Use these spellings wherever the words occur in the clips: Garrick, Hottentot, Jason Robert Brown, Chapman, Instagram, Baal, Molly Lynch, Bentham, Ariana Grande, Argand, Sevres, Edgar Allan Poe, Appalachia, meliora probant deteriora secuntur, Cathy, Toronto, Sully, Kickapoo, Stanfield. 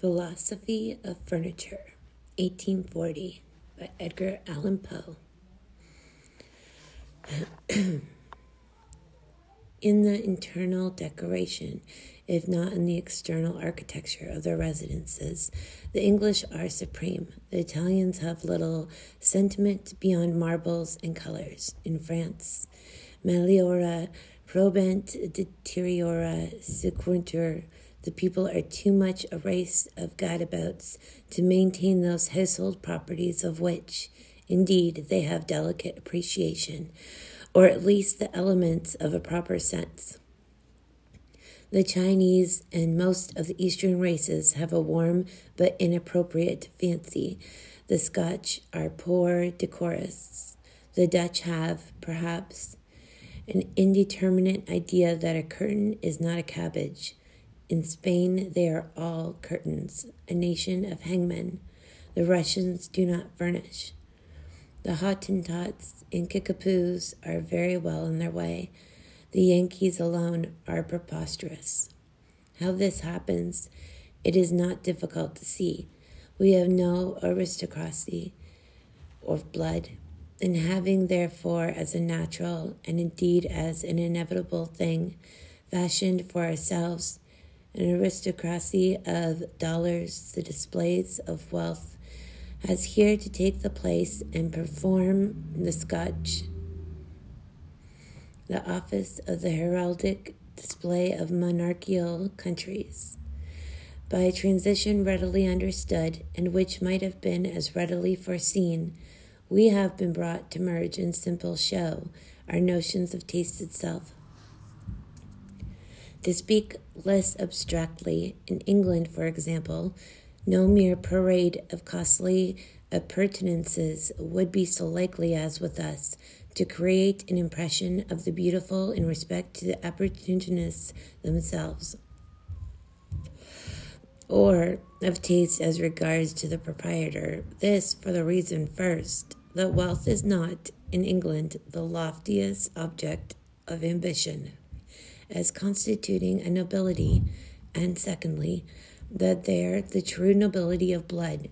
Philosophy of Furniture, 1840, by Edgar Allan Poe. In the internal decoration, if not in the external architecture of their residences, the English are supreme. The Italians have little sentiment beyond marbles and colors. In France, meliora probant deteriora secuntur. The people are too much a race of gadabouts to maintain those household properties of which, indeed, they have delicate appreciation, or at least the elements of a proper sense. The Chinese and most of the Eastern races have a warm but inappropriate fancy. The Scotch are poor decorists. The Dutch have, perhaps, an indeterminate idea that a curtain is not a cabbage. In Spain, they are all curtains, a nation of hangmen. The Russians do not furnish. The Hottentots and Kickapoos are very well in their way. The Yankees alone are preposterous. How this happens, it is not difficult to see. We have no aristocracy of blood, and having therefore as a natural and indeed as an inevitable thing fashioned for ourselves an aristocracy of dollars, the displays of wealth, has here to take the place and perform the Scotch. The office of the heraldic display of monarchical countries, by a transition readily understood and which might have been as readily foreseen, we have been brought to merge in simple show our notions of taste itself. To speak less abstractly, in England, for example, no mere parade of costly appurtenances would be so likely as with us to create an impression of the beautiful in respect to the opportunists themselves, or of taste as regards to the proprietor. This for the reason, first, that wealth is not, in England, the loftiest object of ambition, as constituting a nobility, and secondly, that there the true nobility of blood,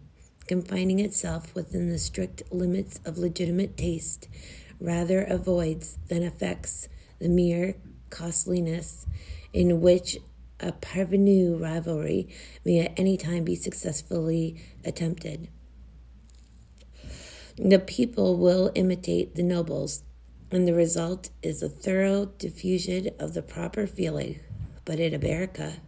confining itself within the strict limits of legitimate taste, rather avoids than affects the mere costliness in which a parvenu rivalry may at any time be successfully attempted. The people will imitate the nobles, and the result is a thorough diffusion of the proper feeling. But in America,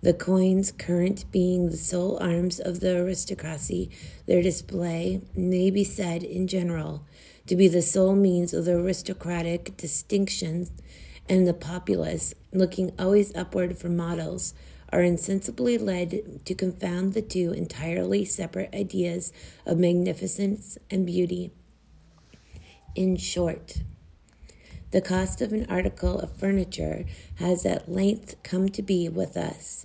the coins current being the sole arms of the aristocracy, their display may be said in general to be the sole means of the aristocratic distinctions, and the populace, looking always upward for models, are insensibly led to confound the two entirely separate ideas of magnificence and beauty. In short, the cost of an article of furniture has at length come to be with us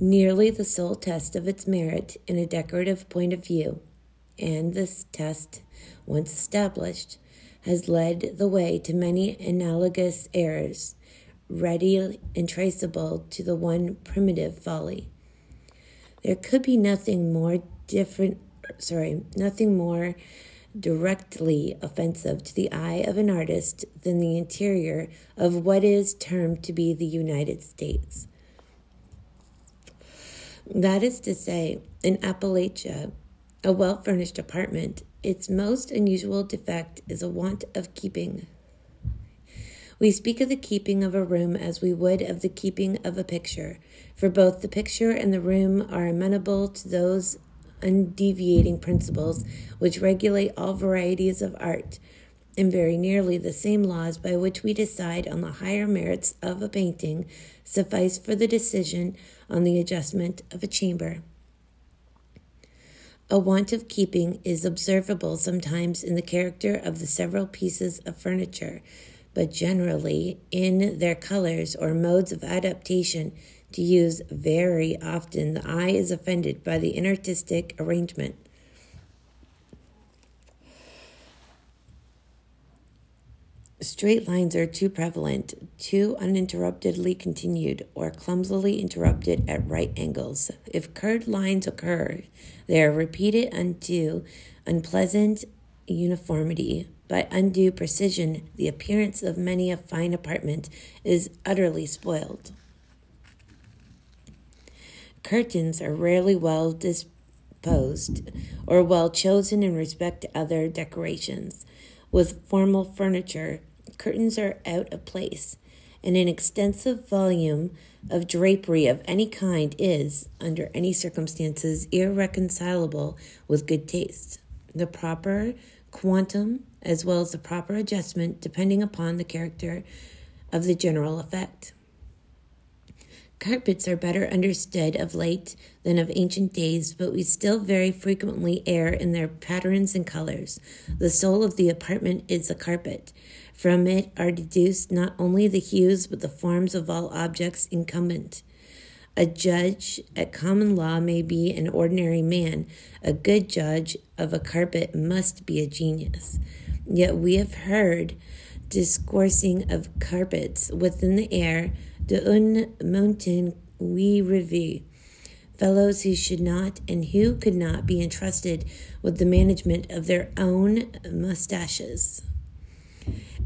nearly the sole test of its merit in a decorative point of view, and this test, once established, has led the way to many analogous errors, ready and traceable to the one primitive folly. There could be nothing more directly offensive to the eye of an artist than the interior of what is termed to be the United States. That is to say, in Appalachia, a well-furnished apartment, its most unusual defect is a want of keeping. We speak of the keeping of a room as we would of the keeping of a picture, for both the picture and the room are amenable to those undeviating principles which regulate all varieties of art, and very nearly the same laws by which we decide on the higher merits of a painting suffice for the decision on the adjustment of a chamber. A want of keeping is observable sometimes in the character of the several pieces of furniture, but generally in their colors or modes of adaptation. To use very often, the eye is offended by the inartistic arrangement. Straight lines are too prevalent, too uninterruptedly continued, or clumsily interrupted at right angles. If curved lines occur, they are repeated unto unpleasant uniformity. By undue precision, the appearance of many a fine apartment is utterly spoiled. Curtains are rarely well disposed or well chosen in respect to other decorations. With formal furniture, curtains are out of place, and an extensive volume of drapery of any kind is, under any circumstances, irreconcilable with good taste. The proper quantum, as well as the proper adjustment, depending upon the character of the general effect. Carpets are better understood of late than of ancient days, but we still very frequently err in their patterns and colors. The soul of the apartment is the carpet. From it are deduced not only the hues, but the forms of all objects incumbent. A judge at common law may be an ordinary man. A good judge of a carpet must be a genius. Yet we have heard discoursing of carpets within the air, de un mountain we revue, fellows who should not and who could not be entrusted with the management of their own mustaches.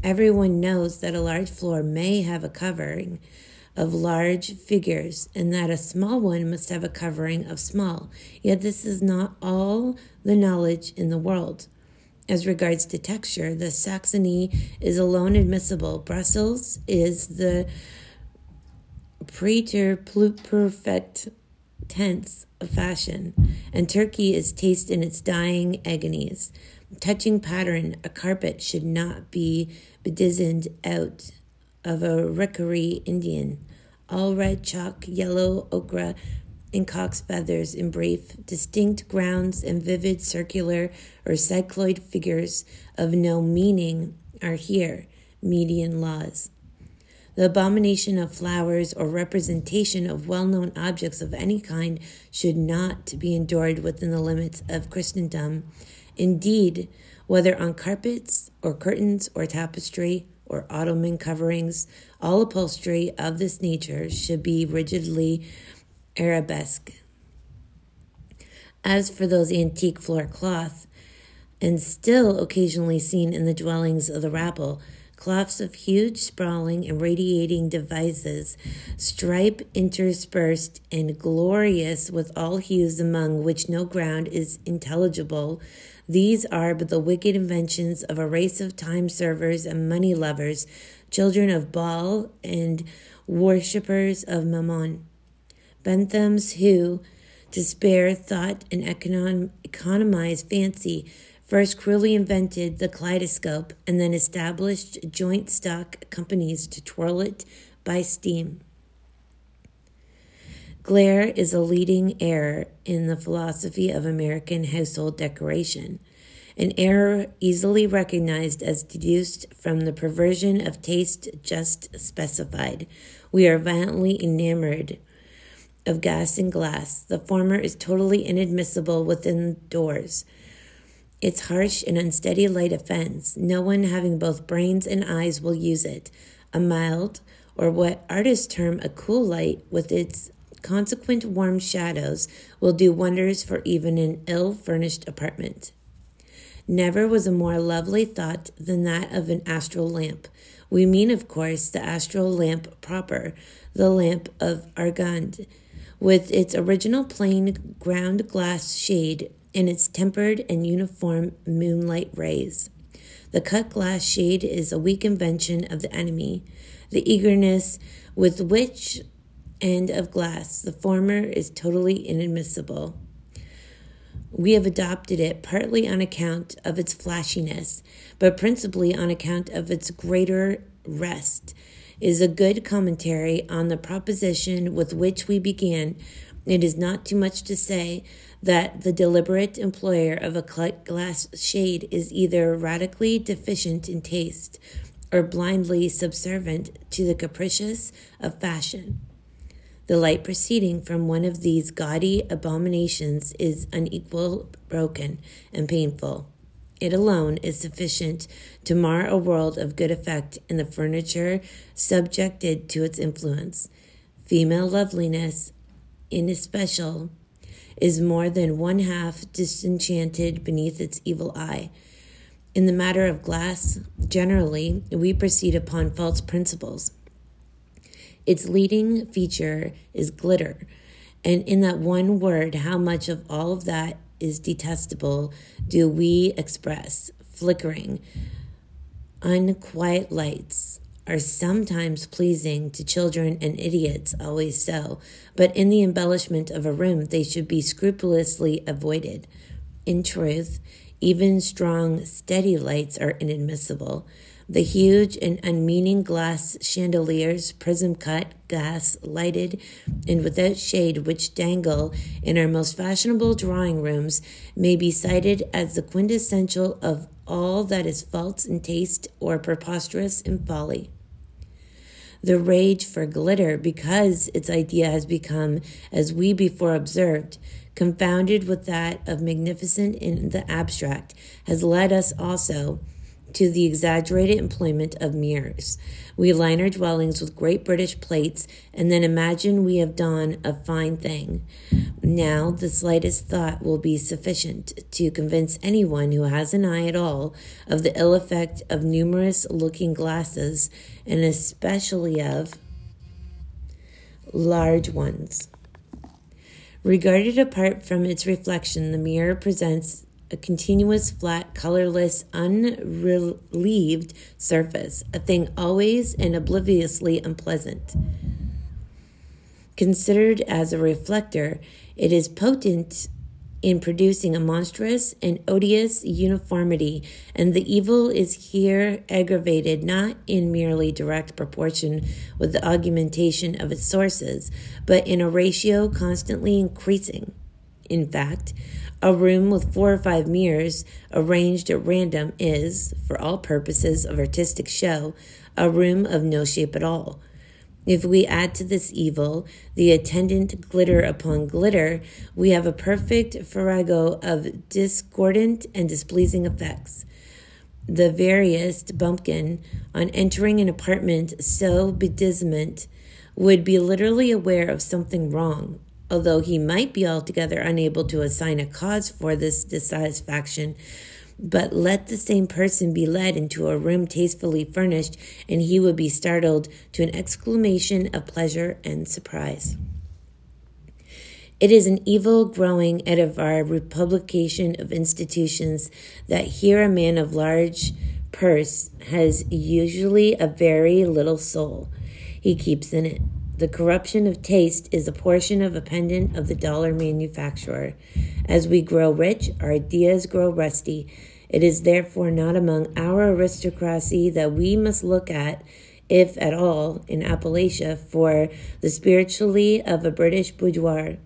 Everyone knows that a large floor may have a covering of large figures, and that a small one must have a covering of small, yet this is not all the knowledge in the world. As regards to texture, the Saxony is alone admissible. Brussels is the pluperfect tense of fashion, and Turkey is taste in its dying agonies. Touching pattern, a carpet should not be bedizened out of a rickery Indian. All red chalk, yellow ochre, and cock's feathers, in brief, distinct grounds and vivid circular or cycloid figures of no meaning are here median laws. The abomination of flowers or representation of well-known objects of any kind should not be endured within the limits of Christendom. Indeed, whether on carpets or curtains or tapestry or ottoman coverings, all upholstery of this nature should be rigidly arabesque. As for those antique floor cloth, and still occasionally seen in the dwellings of the rabble, cloths of huge, sprawling, and radiating devices, stripe interspersed and glorious with all hues, among which no ground is intelligible, these are but the wicked inventions of a race of time-servers and money-lovers, children of Baal and worshippers of Mammon. Benthams who, to spare thought and economize fancy, first cruelly invented the kaleidoscope and then established joint stock companies to twirl it by steam. Glare is a leading error in the philosophy of American household decoration, an error easily recognized as deduced from the perversion of taste just specified. We are violently enamored of gas and glass. The former is totally inadmissible within doors. Its harsh and unsteady light offends. No one having both brains and eyes will use it. A mild, or what artists term a cool light, with its consequent warm shadows, will do wonders for even an ill-furnished apartment. Never was a more lovely thought than that of an astral lamp. We mean, of course, the astral lamp proper, the lamp of Argand, with its original plain ground glass shade and its tempered and uniform moonlight rays. The cut glass shade is a weak invention of the enemy. The eagerness with which and of glass, the former is totally inadmissible. We have adopted it partly on account of its flashiness, but principally on account of its greater rest. Is a good commentary on the proposition with which we began. It is not too much to say that the deliberate employer of a glass shade is either radically deficient in taste or blindly subservient to the caprices of fashion. The light proceeding from one of these gaudy abominations is unequal, broken, and painful. it alone is sufficient to mar a world of good effect and the furniture subjected to its influence. Female loveliness, in especial, is more than one half disenchanted beneath its evil eye. In the matter of glass, generally, we proceed upon false principles. Its leading feature is glitter, and in that one word, how much of all of that is detestable do we express? Flickering, unquiet lights are sometimes pleasing to children and idiots, always so, but in the embellishment of a room they should be scrupulously avoided. In truth, even strong, steady lights are inadmissible. The huge and unmeaning glass chandeliers, prism-cut, gas-lighted, and without shade, which dangle in our most fashionable drawing rooms, may be cited as the quintessential of all that is false in taste or preposterous in folly. The rage for glitter, because its idea has become, as we before observed, confounded with that of magnificent in the abstract, has led us also to the exaggerated employment of mirrors. We line our dwellings with great British plates, and then imagine we have done a fine thing. Now the slightest thought will be sufficient to convince anyone who has an eye at all of the ill effect of numerous looking glasses, and especially of large ones. Regarded apart from its reflection, the mirror presents a continuous, flat, colorless, unrelieved surface, a thing always and obliviously unpleasant. Considered as a reflector, it is potent in producing a monstrous and odious uniformity, and the evil is here aggravated not in merely direct proportion with the augmentation of its sources, but in a ratio constantly increasing. In fact, a room with 4 or 5 mirrors arranged at random is, for all purposes of artistic show, a room of no shape at all. If we add to this evil the attendant glitter upon glitter, we have a perfect farrago of discordant and displeasing effects. The veriest bumpkin, on entering an apartment so bedizened, would be literally aware of something wrong, although he might be altogether unable to assign a cause for this dissatisfaction. But let the same person be led into a room tastefully furnished, and he would be startled to an exclamation of pleasure and surprise. It is an evil growing out of our republication of institutions that here a man of large purse has usually a very little soul he keeps in it. The corruption of taste is a portion of a pendant of the dollar manufacturer. As we grow rich, our ideas grow rusty. It is therefore not among our aristocracy that we must look at, if at all, in Appalachia, for the spirituality of a British boudoir.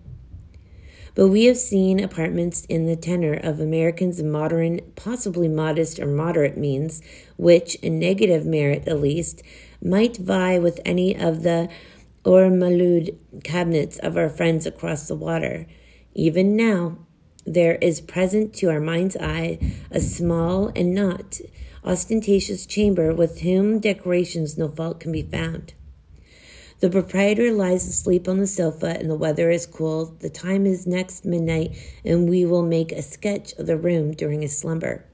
But we have seen apartments in the tenor of Americans of modern, possibly modest or moderate means, which, in negative merit at least, might vie with any of the or malud cabinets of our friends across the water. Even now, there is present to our mind's eye a small and not ostentatious chamber with whom decorations no fault can be found. The proprietor lies asleep on the sofa, and the weather is cool. The time is next midnight, and we will make a sketch of the room during his slumber.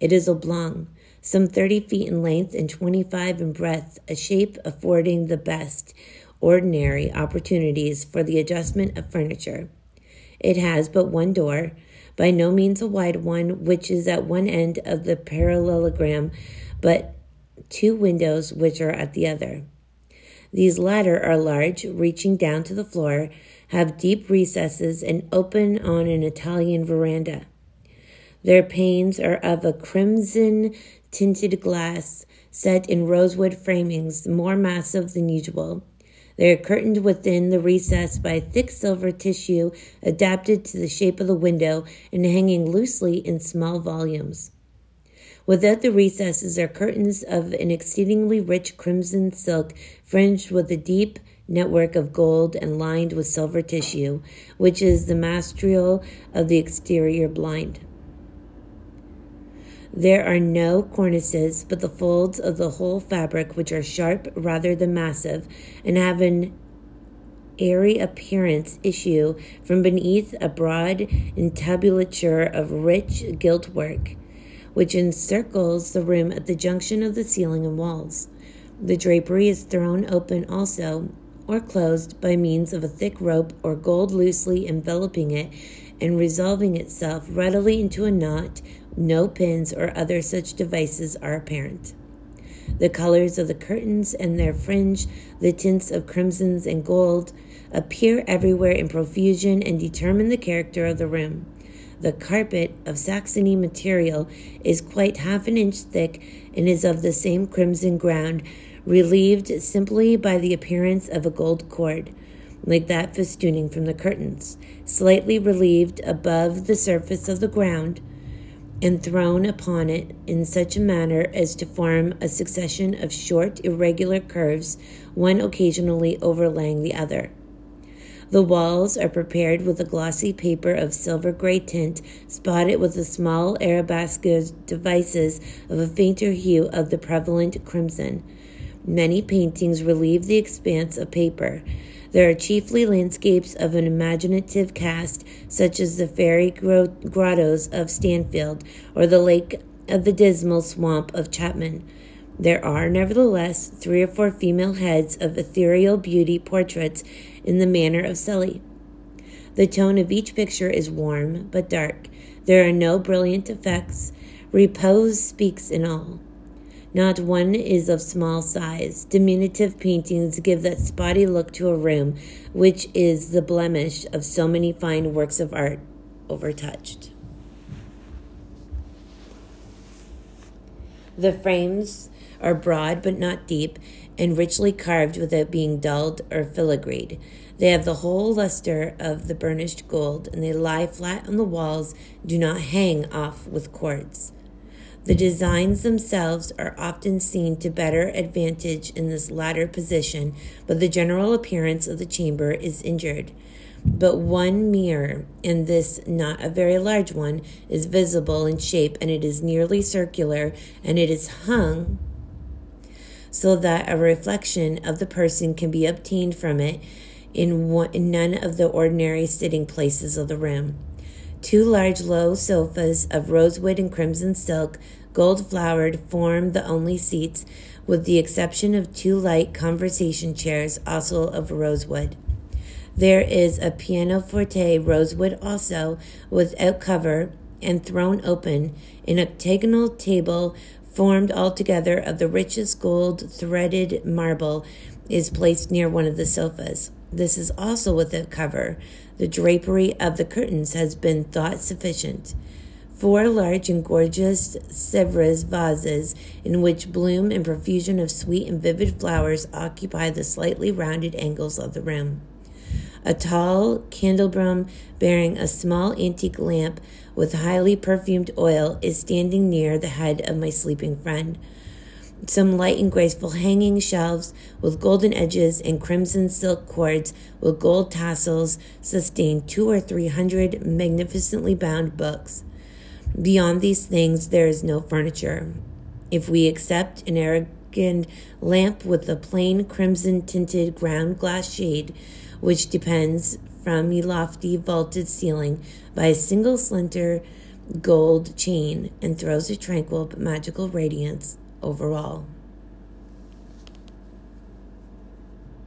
It is oblong, some 30 feet in length and 25 in breadth, a shape affording the best ordinary opportunities for the adjustment of furniture. It has but one door, by no means a wide one, which is at one end of the parallelogram, but 2 windows which are at the other. These latter are large, reaching down to the floor, have deep recesses, and open on an Italian veranda. Their panes are of a crimson-tinted glass, set in rosewood framings, more massive than usual. They are curtained within the recess by thick silver tissue adapted to the shape of the window and hanging loosely in small volumes. Without the recesses are curtains of an exceedingly rich crimson silk, fringed with a deep network of gold and lined with silver tissue, which is the material of the exterior blind. There are no cornices, but the folds of the whole fabric, which are sharp rather than massive, and have an airy appearance, issue from beneath a broad entablature of rich gilt work, which encircles the room at the junction of the ceiling and walls. The drapery is thrown open also, or closed, by means of a thick rope or gold loosely enveloping it and resolving itself readily into a knot. No pins or other such devices are apparent. The colors of the curtains and their fringe, the tints of crimsons and gold, appear everywhere in profusion and determine the character of the room. The carpet, of Saxony material, is quite half an inch thick and is of the same crimson ground, relieved simply by the appearance of a gold cord, like that festooning from the curtains, slightly relieved above the surface of the ground, and thrown upon it in such a manner as to form a succession of short, irregular curves, one occasionally overlaying the other. The walls are prepared with a glossy paper of silver-gray tint, spotted with the small arabesque devices of a fainter hue of the prevalent crimson. Many paintings relieve the expanse of paper. There are chiefly landscapes of an imaginative cast, such as the fairy grottos of Stanfield or the lake of the dismal swamp of Chapman. There are, nevertheless, 3 or 4 female heads of ethereal beauty portraits in the manner of Sully. The tone of each picture is warm but dark. There are no brilliant effects. Repose speaks in all. Not one is of small size. Diminutive paintings give that spotty look to a room, which is the blemish of so many fine works of art overtouched. The frames are broad but not deep, and richly carved without being dulled or filigreed. They have the whole luster of the burnished gold, and they lie flat on the walls, do not hang off with cords. The designs themselves are often seen to better advantage in this latter position, but the general appearance of the chamber is injured. But one mirror, and this not a very large one, is visible in shape, and it is nearly circular, and it is hung so that a reflection of the person can be obtained from it in none of the ordinary sitting places of the room. 2 large low sofas of rosewood and crimson silk, gold-flowered, form the only seats, with the exception of 2 light conversation chairs, also of rosewood. There is a pianoforte, rosewood also, without cover and thrown open, an octagonal table formed altogether of the richest gold-threaded marble is placed near one of the sofas. This is also without cover. The drapery of the curtains has been thought sufficient. 4 large and gorgeous Sevres vases, in which bloom and profusion of sweet and vivid flowers occupy the slightly rounded angles of the room. A tall candelabrum bearing a small antique lamp with highly perfumed oil is standing near the head of my sleeping friend. Some light and graceful hanging shelves with golden edges and crimson silk cords with gold tassels sustain 200 or 300 magnificently bound books. Beyond these things there is no furniture, if we accept an Argand lamp with a plain crimson-tinted ground-glass shade, which depends from a lofty vaulted ceiling by a single slender gold chain and throws a tranquil but magical radiance over all.